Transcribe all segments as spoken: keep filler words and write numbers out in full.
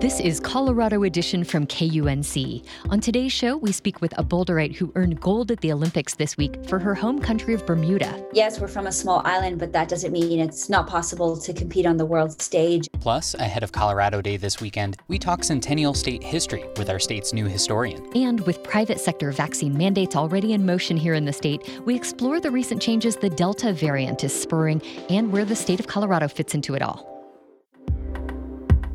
This is Colorado Edition from K U N C. On today's show, we speak with a Boulderite who earned gold at the Olympics this week for her home country of Bermuda. Yes, we're from a small island, but that doesn't mean it's not possible to compete on the world stage. Plus, ahead of Colorado Day this weekend, we talk centennial state history with our state's new historian. And with private sector vaccine mandates already in motion here in the state, we explore the recent changes the Delta variant is spurring and where the state of Colorado fits into it all.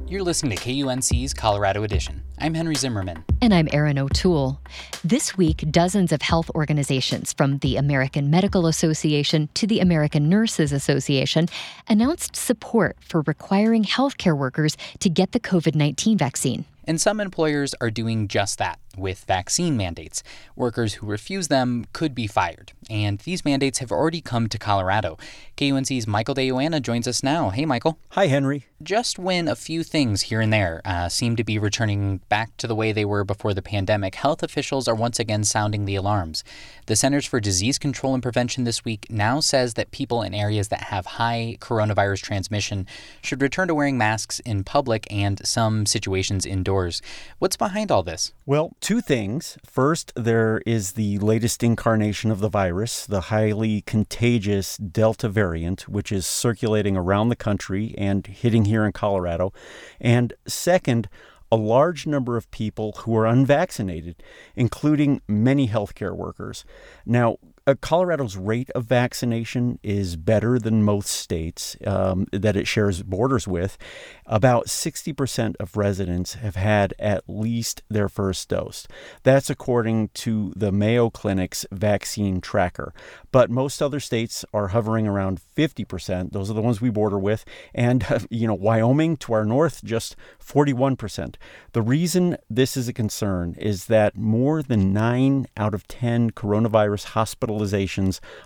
You're listening to K U N C's Colorado Edition. I'm Henry Zimmerman. And I'm Erin O'Toole. This week, dozens of health organizations, from the American Medical Association to the American Nurses Association, announced support for requiring healthcare workers to get the COVID nineteen vaccine. And some employers are doing just that with vaccine mandates. Workers who refuse them could be fired. And these mandates have already come to Colorado. K U N C's Michael DeJoanna joins us now. Hey, Michael. Hi, Henry. Just when a few things here and there uh, seem to be returning back to the way they were before the pandemic, health officials are once again sounding the alarms. The Centers for Disease Control and Prevention this week now says that people in areas that have high coronavirus transmission should return to wearing masks in public and some situations indoors. What's behind all this? Well, two things. First, there is the latest incarnation of the virus, the highly contagious Delta variant, which is circulating around the country and hitting here in Colorado. And second, a large number of people who are unvaccinated, including many healthcare workers. Now, Uh, Colorado's rate of vaccination is better than most states um, that it shares borders with. About sixty percent of residents have had at least their first dose. That's according to the Mayo Clinic's vaccine tracker. But most other states are hovering around fifty percent. Those are the ones we border with. And, uh, you know, Wyoming to our north, just forty-one percent. The reason this is a concern is that more than nine out of ten coronavirus hospitalizations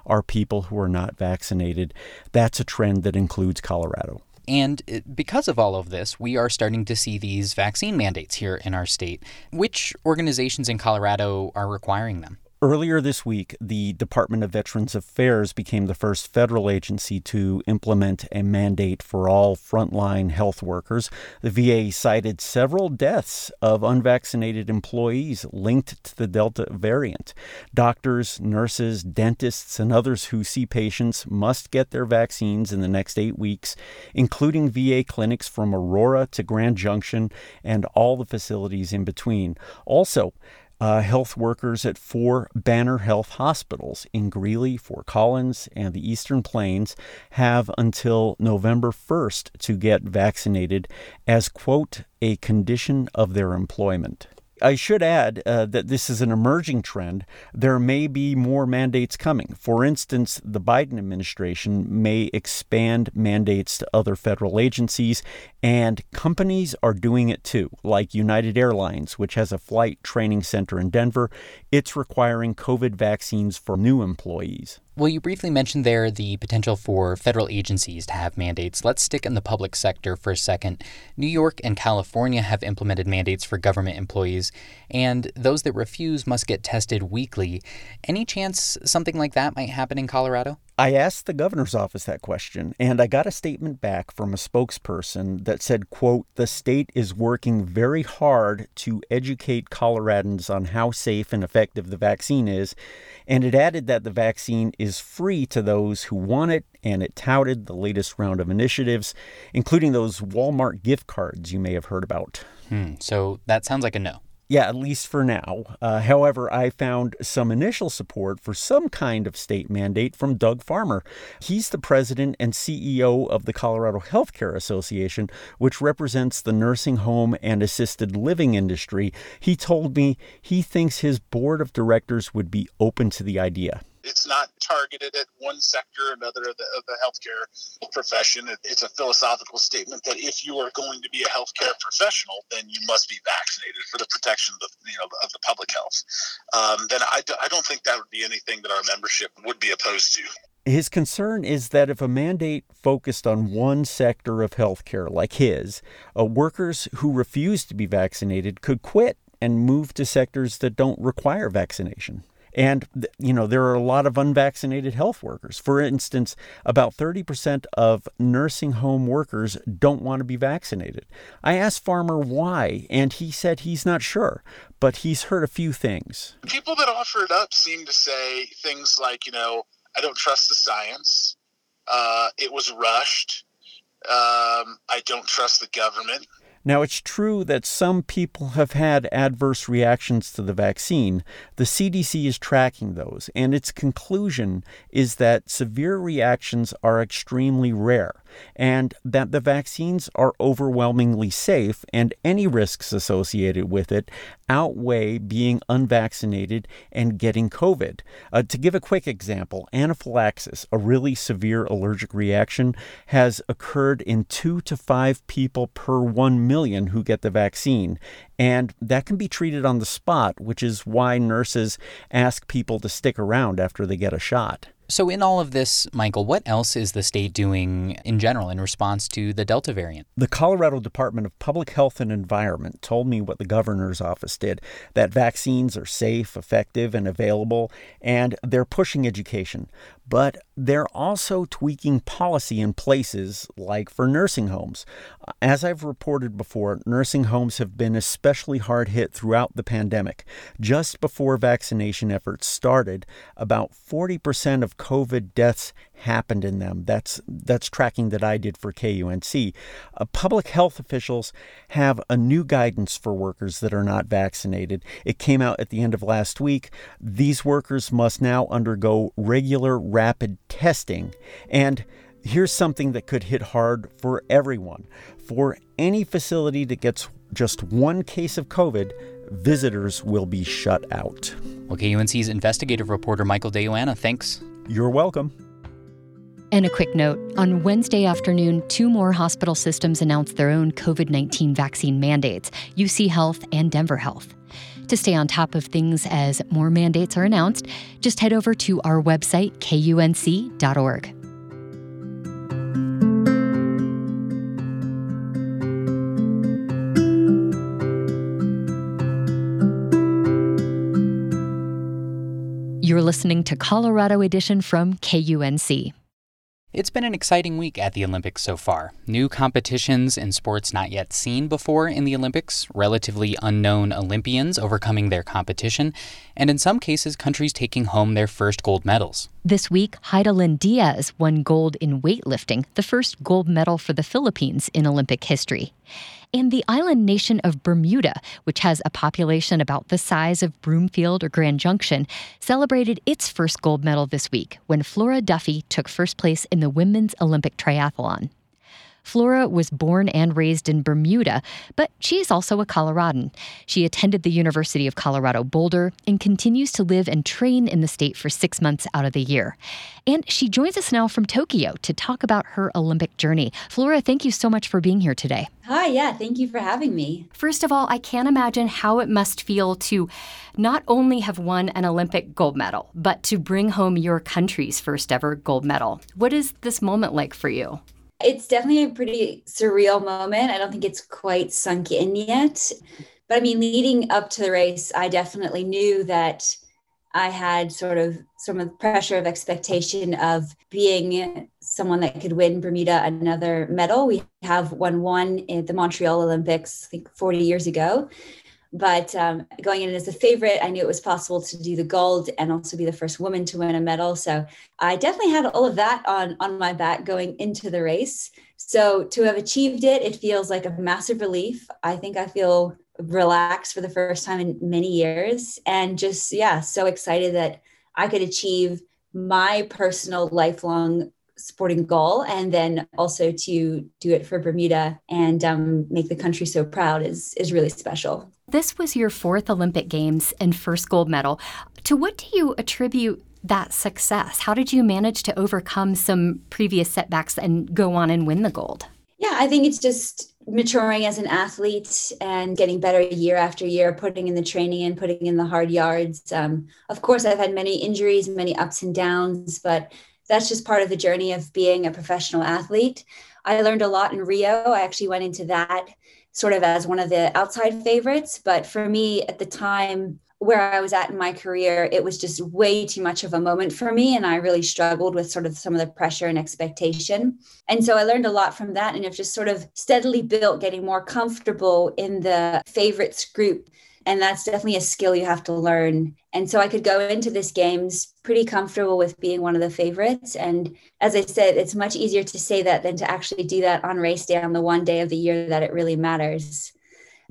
are people who are not vaccinated. That's a trend that includes Colorado. And because of all of this, we are starting to see these vaccine mandates here in our state. Which organizations in Colorado are requiring them? Earlier this week, the Department of Veterans Affairs became the first federal agency to implement a mandate for all frontline health workers. The V A cited several deaths of unvaccinated employees linked to the Delta variant. Doctors, nurses, dentists, and others who see patients must get their vaccines in the next eight weeks, including V A clinics from Aurora to Grand Junction and all the facilities in between. Also, Uh, health workers at four Banner Health hospitals in Greeley, Fort Collins, and the Eastern Plains have until November first to get vaccinated as, quote, a condition of their employment. I should add uh, that this is an emerging trend. There may be more mandates coming. For instance, the Biden administration may expand mandates to other federal agencies, and companies are doing it too, like United Airlines, which has a flight training center in Denver. It's requiring COVID vaccines for new employees. Well, you briefly mentioned there the potential for federal agencies to have mandates. Let's stick in the public sector for a second. New York and California have implemented mandates for government employees, and those that refuse must get tested weekly. Any chance something like that might happen in Colorado? I asked the governor's office that question, and I got a statement back from a spokesperson that said, quote, the state is working very hard to educate Coloradans on how safe and effective the vaccine is. And it added that the vaccine is free to those who want it, and it touted the latest round of initiatives, including those Walmart gift cards you may have heard about. Hmm, so that sounds like a no. Yeah, at least for now. Uh, however, I found some initial support for some kind of state mandate from Doug Farmer. He's the president and C E O of the Colorado Healthcare Association, which represents the nursing home and assisted living industry. He told me he thinks his board of directors would be open to the idea. It's not targeted at one sector or another of the, of the healthcare profession. It's a philosophical statement that if you are going to be a healthcare professional, then you must be vaccinated for the protection of the, you know, of the public health. Um, then I, I don't think that would be anything that our membership would be opposed to. His concern is that if a mandate focused on one sector of healthcare, like his, uh, workers who refuse to be vaccinated could quit and move to sectors that don't require vaccination. And, you know, there are a lot of unvaccinated health workers. For instance, about thirty percent of nursing home workers don't want to be vaccinated. I asked Farmer why, and he said he's not sure, but he's heard a few things. People that offer it up seem to say things like, you know, I don't trust the science. Uh, it was rushed. Um, I don't trust the government. Now, it's true that some people have had adverse reactions to the vaccine. The C D C is tracking those, and its conclusion is that severe reactions are extremely rare and that the vaccines are overwhelmingly safe and any risks associated with it outweigh being unvaccinated and getting COVID. Uh, to give a quick example, anaphylaxis, a really severe allergic reaction, has occurred in two to five people per one million who get the vaccine. And that can be treated on the spot, which is why nurses ask people to stick around after they get a shot. So in all of this, Michael, what else is the state doing in general in response to the Delta variant? The Colorado Department of Public Health and Environment told me what the governor's office did, that vaccines are safe, effective, and available, and they're pushing education. But they're also tweaking policy in places like for nursing homes. As I've reported before, nursing homes have been especially hard hit throughout the pandemic. Just before vaccination efforts started, about forty percent of COVID deaths happened in them. That's that's tracking that I did for K U N C. Uh, public health officials have a new guidance for workers that are not vaccinated. It came out at the end of last week. These workers must now undergo regular rapid testing. And here's something that could hit hard for everyone. For any facility that gets just one case of COVID, visitors will be shut out. Well, K U N C's investigative reporter Michael DeJoanna, thanks. You're welcome. And a quick note, on Wednesday afternoon, two more hospital systems announced their own COVID nineteen vaccine mandates, U C Health and Denver Health. To stay on top of things as more mandates are announced, just head over to our website, K U N C dot org. You're listening to Colorado Edition from K U N C. It's been an exciting week at the Olympics so far. New competitions in sports not yet seen before in the Olympics, relatively unknown Olympians overcoming their competition, and in some cases, countries taking home their first gold medals. This week, Heidelin Diaz won gold in weightlifting, the first gold medal for the Philippines in Olympic history. And the island nation of Bermuda, which has a population about the size of Broomfield or Grand Junction, celebrated its first gold medal this week when Flora Duffy took first place in the women's Olympic triathlon. Flora was born and raised in Bermuda, but she is also a Coloradan. She attended the University of Colorado Boulder and continues to live and train in the state for six months out of the year. And she joins us now from Tokyo to talk about her Olympic journey. Flora, thank you so much for being here today. Hi, yeah, thank you for having me. First of all, I can't imagine how it must feel to not only have won an Olympic gold medal, but to bring home your country's first ever gold medal. What is this moment like for you? It's definitely a pretty surreal moment. I don't think it's quite sunk in yet. But I mean, leading up to the race, I definitely knew that I had sort of some of the pressure of expectation of being someone that could win Bermuda another medal. We have won one at the Montreal Olympics, I think forty years ago. But um, going in as a favorite, I knew it was possible to do the gold and also be the first woman to win a medal. So I definitely had all of that on, on my back going into the race. So to have achieved it, it feels like a massive relief. I think I feel relaxed for the first time in many years and just, yeah, so excited that I could achieve my personal lifelong sporting goal and then also to do it for Bermuda and um, make the country so proud is is really special. This was your fourth Olympic Games and first gold medal. To what do you attribute that success? How did you manage to overcome some previous setbacks and go on and win the gold? Yeah, I think it's just maturing as an athlete and getting better year after year, putting in the training and putting in the hard yards. Um, of course, I've had many injuries, many ups and downs, but that's just part of the journey of being a professional athlete. I learned a lot in Rio. I actually went into that sort of as one of the outside favorites. But for me at the time where I was at in my career, it was just way too much of a moment for me. And I really struggled with sort of some of the pressure and expectation. And so I learned a lot from that. And I've just sort of steadily built, getting more comfortable in the favorites group. And that's definitely a skill you have to learn. And so I could go into this games pretty comfortable with being one of the favorites. And as I said, it's much easier to say that than to actually do that on race day, on the one day of the year that it really matters.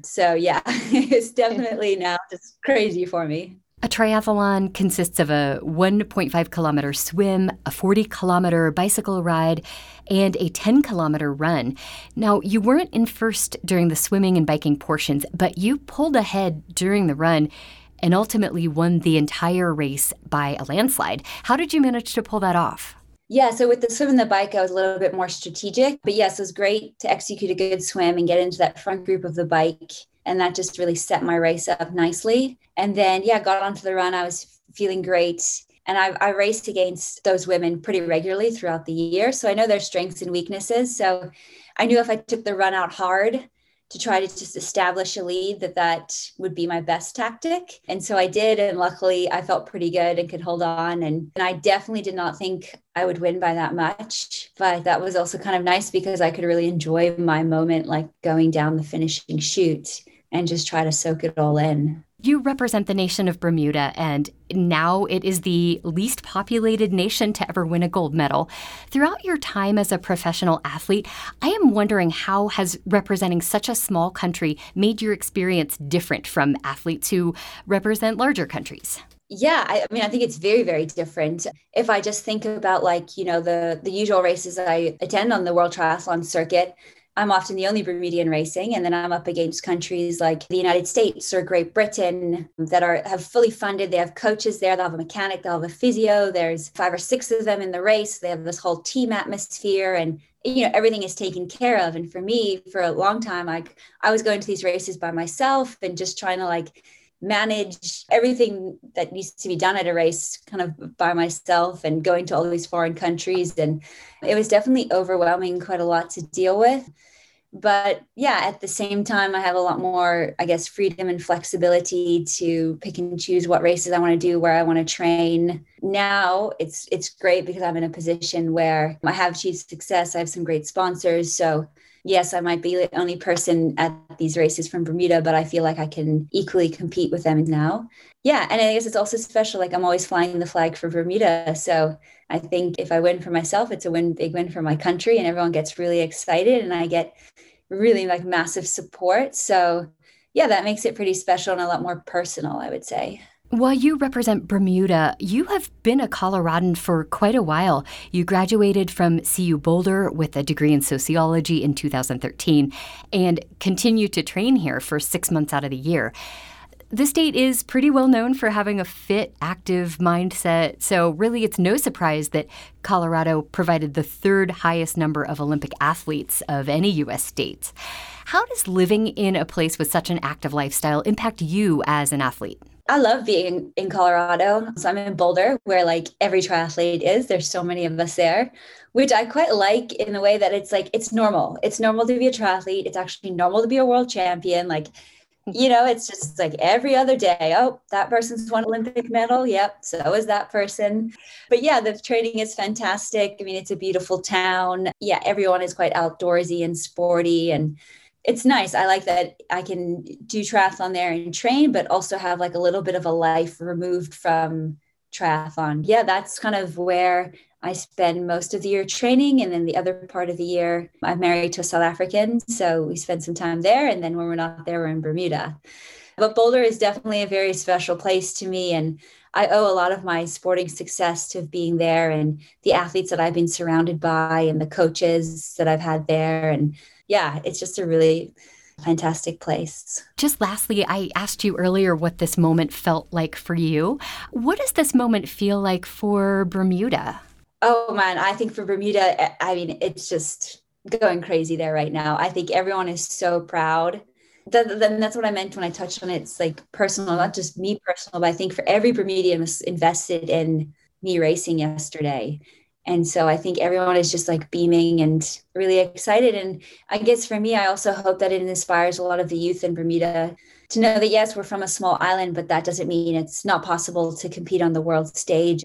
So yeah, it's definitely now just crazy for me. A triathlon consists of a one point five kilometer swim, a forty kilometer bicycle ride, and a ten kilometer run. Now, you weren't in first during the swimming and biking portions, but you pulled ahead during the run and ultimately won the entire race by a landslide. How did you manage to pull that off? Yeah, so with the swim and the bike, I was a little bit more strategic. But yes, it was great to execute a good swim and get into that front group of the bike. And that just really set my race up nicely. And then, yeah, got onto the run. I was feeling great. And I, I raced against those women pretty regularly throughout the year. So I know their strengths and weaknesses. So I knew if I took the run out hard to try to just establish a lead, that that would be my best tactic. And so I did. And luckily, I felt pretty good and could hold on. And, and I definitely did not think I would win by that much. But that was also kind of nice because I could really enjoy my moment, like going down the finishing chute, and just try to soak it all in. You represent the nation of Bermuda, and now it is the least populated nation to ever win a gold medal. Throughout your time as a professional athlete, I am wondering, how has representing such a small country made your experience different from athletes who represent larger countries? Yeah, I mean, I think it's very, very different. If I just think about, like, you know, the, the usual races I attend on the World Triathlon Circuit, I'm often the only Bermudian racing, and then I'm up against countries like the United States or Great Britain that are have fully funded. They have coaches there, they'll have a mechanic, they'll have a physio. There's five or six of them in the race. They have this whole team atmosphere, and you know, everything is taken care of. And for me, for a long time, I, I was going to these races by myself and just trying to like manage everything that needs to be done at a race kind of by myself, and going to all these foreign countries. And it was definitely overwhelming, quite a lot to deal with. But yeah, at the same time, I have a lot more, I guess, freedom and flexibility to pick and choose what races I want to do, where I want to train. Now it's it's great because I'm in a position where I have achieved success. I have some great sponsors. So yes, I might be the only person at these races from Bermuda, but I feel like I can equally compete with them now. Yeah, and I guess it's also special. Like, I'm always flying the flag for Bermuda. So I think if I win for myself, it's a win, big win for my country, and everyone gets really excited, and I get really like massive support. So yeah, that makes it pretty special and a lot more personal, I would say. While you represent Bermuda, you have been a Coloradan for quite a while. You graduated from C U Boulder with a degree in sociology in two thousand thirteen and continue to train here for six months out of the year. The state is pretty well known for having a fit, active mindset, so really it's no surprise that Colorado provided the third highest number of Olympic athletes of any U S state. How does living in a place with such an active lifestyle impact you as an athlete? I love being in Colorado. So I'm in Boulder, where like every triathlete is. There's so many of us there, which I quite like in the way that it's like, it's normal. It's normal to be a triathlete. It's actually normal to be a world champion. Like, you know, it's just like every other day, oh, that person's won an Olympic medal. Yep. So is that person. But yeah, the training is fantastic. I mean, it's a beautiful town. Yeah. Everyone is quite outdoorsy and sporty, and it's nice. I like that I can do triathlon there and train, but also have like a little bit of a life removed from triathlon. Yeah, that's kind of where I spend most of the year training. And then the other part of the year, I'm married to a South African, so we spend some time there. And then when we're not there, we're in Bermuda. But Boulder is definitely a very special place to me, and I owe a lot of my sporting success to being there and the athletes that I've been surrounded by and the coaches that I've had there. And yeah, it's just a really fantastic place. Just lastly, I asked you earlier what this moment felt like for you. What does this moment feel like for Bermuda? Oh, man, I think for Bermuda, I mean, it's just going crazy there right now. I think everyone is so proud. Then that's what I meant when I touched on it. It's like personal, not just me personal, but I think for every Bermudian was invested in me racing yesterday. And so I think everyone is just like beaming and really excited. And I guess for me, I also hope that it inspires a lot of the youth in Bermuda to know that, yes, we're from a small island, but that doesn't mean it's not possible to compete on the world stage.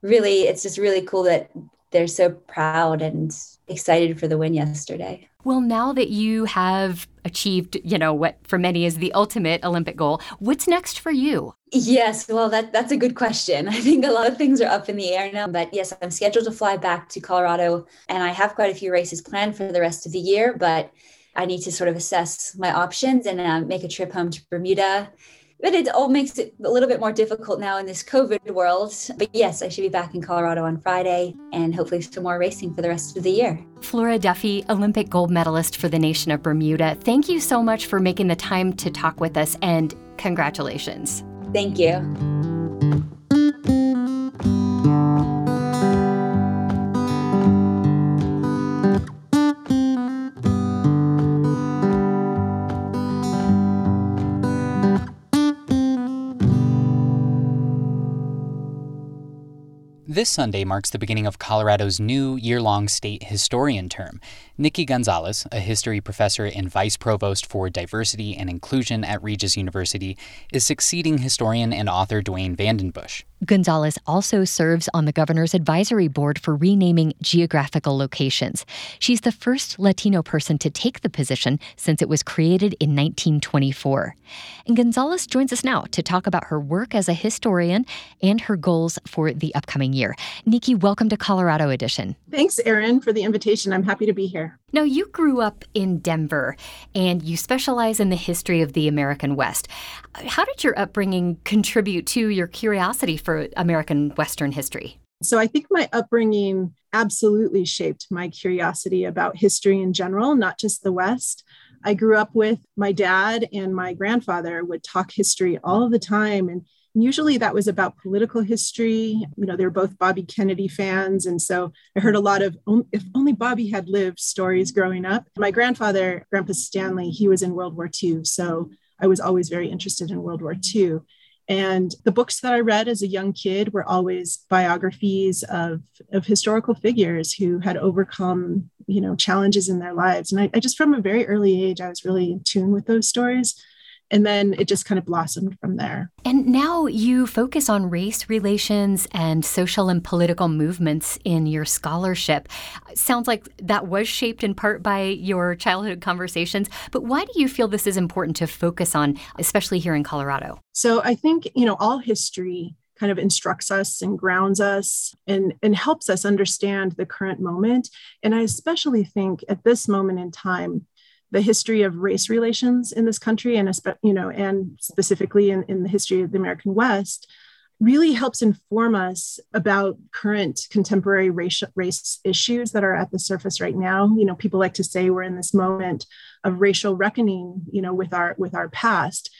Really, it's just really cool that they're so proud and excited for the win yesterday. Well, now that you have achieved, you know, what for many is the ultimate Olympic goal, what's next for you? Yes, well, that that's a good question. I think a lot of things are up in the air now, but yes, I'm scheduled to fly back to Colorado and I have quite a few races planned for the rest of the year, but I need to sort of assess my options and uh, make a trip home to Bermuda. But it all makes it a little bit more difficult now in this COVID world. But yes, I should be back in Colorado on Friday and hopefully some more racing for the rest of the year. Flora Duffy, Olympic gold medalist for the nation of Bermuda, thank you so much for making the time to talk with us and congratulations. Thank you. This Sunday marks the beginning of Colorado's new year-long state historian term. Nikki Gonzalez, a history professor and vice provost for diversity and inclusion at Regis University, is succeeding historian and author Duane Vandenbush. Gonzalez also serves on the governor's advisory board for renaming geographical locations. She's the first Latino person to take the position since it was created in nineteen twenty-four. And Gonzalez joins us now to talk about her work as a historian and her goals for the upcoming year. Nikki, welcome to Colorado Edition. Thanks, Erin, for the invitation. I'm happy to be here. Now, you grew up in Denver, and you specialize in the history of the American West. How did your upbringing contribute to your curiosity for American Western history? So I think my upbringing absolutely shaped my curiosity about history in general, not just the West. I grew up with my dad and my grandfather would talk history all the time, and usually that was about political history. You know, they were both Bobby Kennedy fans. And so I heard a lot of, if only Bobby had lived stories growing up. My grandfather, Grandpa Stanley, he was in World War Two. So I was always very interested in World War Two. And the books that I read as a young kid were always biographies of, of historical figures who had overcome, you know, challenges in their lives. And I, I just, from a very early age, I was really in tune with those stories. And then it just kind of blossomed from there. And now you focus on race relations and social and political movements in your scholarship. Sounds like that was shaped in part by your childhood conversations. But why do you feel this is important to focus on, especially here in Colorado? So I think, you know, all history kind of instructs us and grounds us and, and helps us understand the current moment. And I especially think at this moment in time, the history of race relations in this country, and you know, and specifically in, in the history of the American West, really helps inform us about current contemporary race, race issues that are at the surface right now. You know, people like to say we're in this moment of racial reckoning, you know, with our with our past.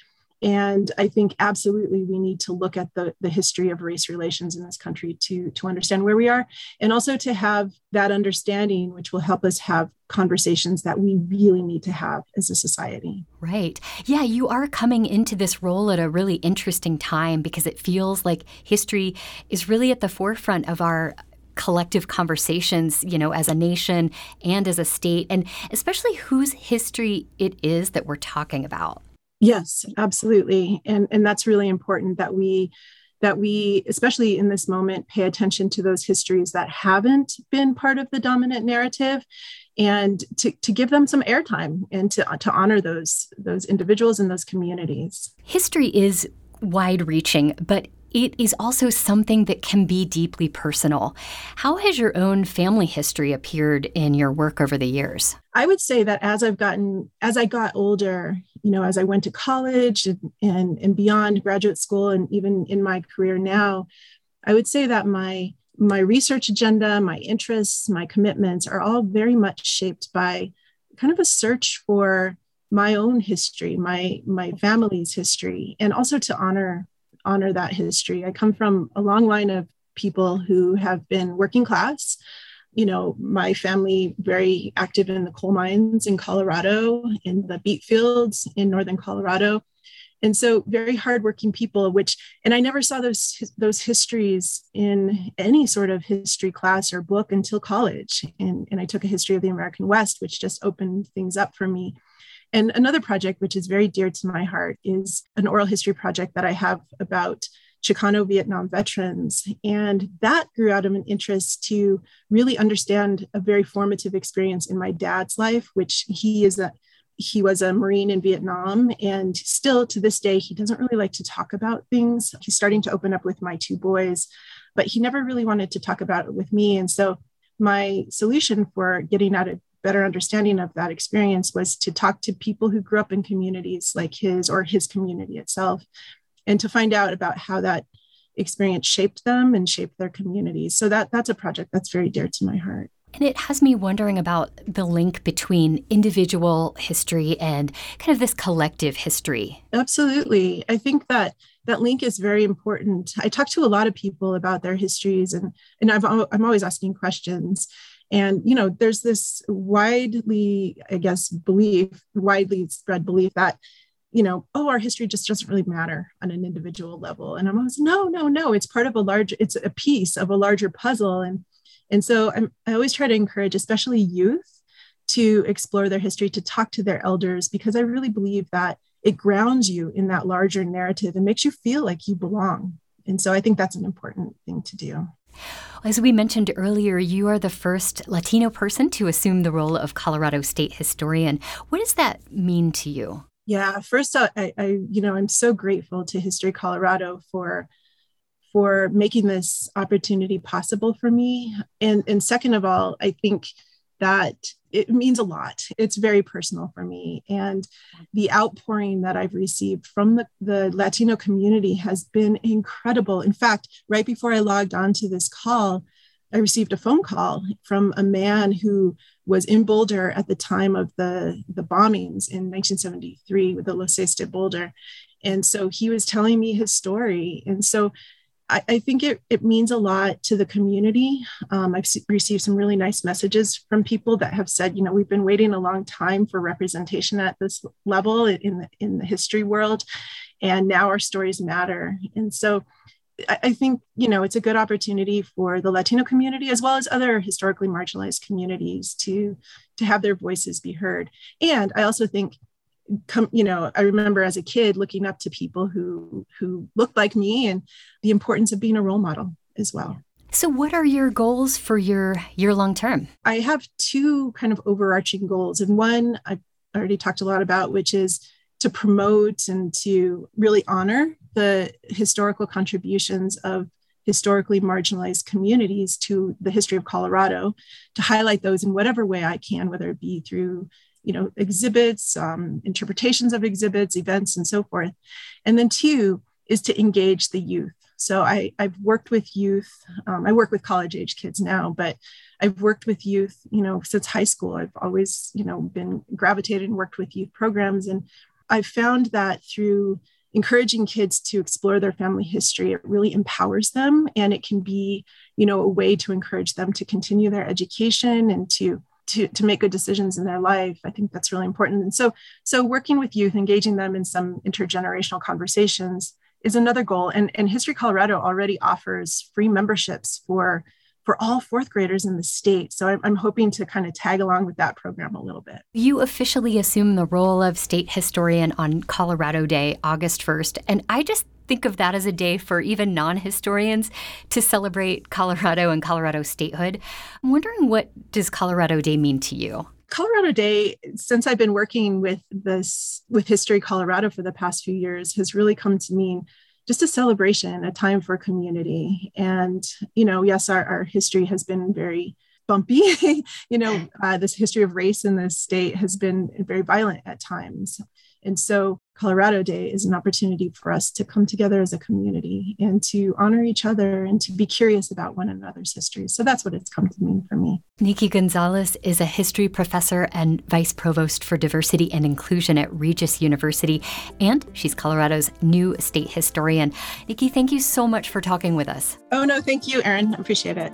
And I think absolutely we need to look at the, the history of race relations in this country to, to understand where we are, and also to have that understanding, which will help us have conversations that we really need to have as a society. Right. Yeah, you are coming into this role at a really interesting time because it feels like history is really at the forefront of our collective conversations, you know, as a nation and as a state, and especially whose history it is that we're talking about. Yes, absolutely. And, and that's really important that we, that we, especially in this moment, pay attention to those histories that haven't been part of the dominant narrative and to, to give them some airtime and to, to honor those, those individuals and those communities. History is wide-reaching, but it is also something that can be deeply personal. How has your own family history appeared in your work over the years? I would say that as I've gotten, as I got older, you know, as I went to college and, and, and beyond graduate school, and even in my career now, I would say that my, my research agenda, my interests, my commitments are all very much shaped by kind of a search for my own history, my, my family's history, and also to honor honor that history. I come from a long line of people who have been working class. You know, my family very active in the coal mines in Colorado, in the beet fields in northern Colorado. And so very hardworking people, which, and I never saw those, those histories in any sort of history class or book until college. And, and I took a history of the American West, which just opened things up for me. And another project, which is very dear to my heart, is an oral history project that I have about Chicano Vietnam veterans. And that grew out of an interest to really understand a very formative experience in my dad's life, which he is a He was a Marine in Vietnam, and still to this day, he doesn't really like to talk about things. He's starting to open up with my two boys, but he never really wanted to talk about it with me. And so my solution for getting at a better understanding of that experience was to talk to people who grew up in communities like his or his community itself, and to find out about how that experience shaped them and shaped their communities. So that, that's a project that's very dear to my heart. And it has me wondering about the link between individual history and kind of this collective history. Absolutely. I think that that link is very important. I talk to a lot of people about their histories, and, and I've, I'm always asking questions. And, you know, there's this widely, I guess, belief, widely spread belief that, you know, oh, our history just doesn't really matter on an individual level. And I'm always, no, no, no, it's part of a large, it's a piece of a larger puzzle. And And so I'm, I always try to encourage, especially youth, to explore their history, to talk to their elders, because I really believe that it grounds you in that larger narrative and makes you feel like you belong. And so I think that's an important thing to do. As we mentioned earlier, you are the first Latino person to assume the role of Colorado State historian. What does that mean to you? Yeah, first, I, I you know, I'm so grateful to History Colorado for for making this opportunity possible for me. And, and second of all, I think that it means a lot. It's very personal for me. And the outpouring that I've received from the, the Latino community has been incredible. In fact, right before I logged on to this call, I received a phone call from a man who was in Boulder at the time of the, the bombings in nineteen seventy-three with the Los Este Boulder. And so he was telling me his story. And so I think it, it means a lot to the community. Um, I've received some really nice messages from people that have said, you know, we've been waiting a long time for representation at this level in the, in the history world, and now our stories matter. And so I, I think, you know, it's a good opportunity for the Latino community, as well as other historically marginalized communities, to, to have their voices be heard. And I also think, Come, you know, I remember as a kid looking up to people who who looked like me, and the importance of being a role model as well. So what are your goals for your your long term? I have two kind of overarching goals. And one I've already talked a lot about, which is to promote and to really honor the historical contributions of historically marginalized communities to the history of Colorado, to highlight those in whatever way I can, whether it be through you know, exhibits, um, interpretations of exhibits, events, and so forth. And then two is to engage the youth. So I, I've worked with youth. Um, I work with college age kids now, but I've worked with youth, you know, since high school. I've always, you know, been gravitated and worked with youth programs. And I've found that through encouraging kids to explore their family history, it really empowers them. And it can be, you know, a way to encourage them to continue their education and to To, to make good decisions in their life. I think that's really important. And so, so working with youth, engaging them in some intergenerational conversations is another goal. And, and History Colorado already offers free memberships for, for all fourth graders in the state. So I'm, I'm hoping to kind of tag along with that program a little bit. You officially assume the role of state historian on Colorado Day, August first. And I just think of that as a day for even non-historians to celebrate Colorado and Colorado statehood. I'm wondering, what does Colorado Day mean to you? Colorado Day, since I've been working with this with History Colorado for the past few years, has really come to mean just a celebration, a time for community. And, you know, yes, our, our history has been very bumpy. you know, uh, this history of race in this state has been very violent at times. And so Colorado Day is an opportunity for us to come together as a community and to honor each other and to be curious about one another's history. So that's what it's come to mean for me. Nikki Gonzalez is a history professor and vice provost for diversity and inclusion at Regis University, and she's Colorado's new state historian. Nikki, thank you so much for talking with us. Oh, no, thank you, Erin. I appreciate it.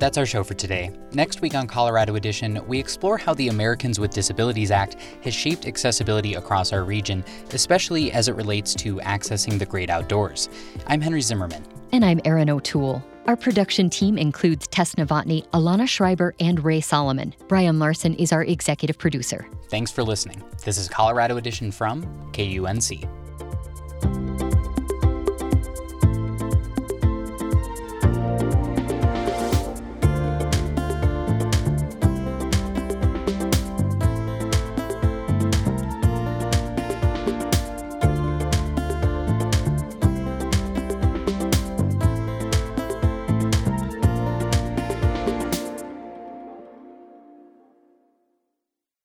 That's our show for today. Next week on Colorado Edition, we explore how the Americans with Disabilities Act has shaped accessibility across our region, especially as it relates to accessing the great outdoors. I'm Henry Zimmerman. And I'm Erin O'Toole. Our production team includes Tess Novotny, Alana Schreiber, and Ray Solomon. Brian Larson is our executive producer. Thanks for listening. This is Colorado Edition from K U N C.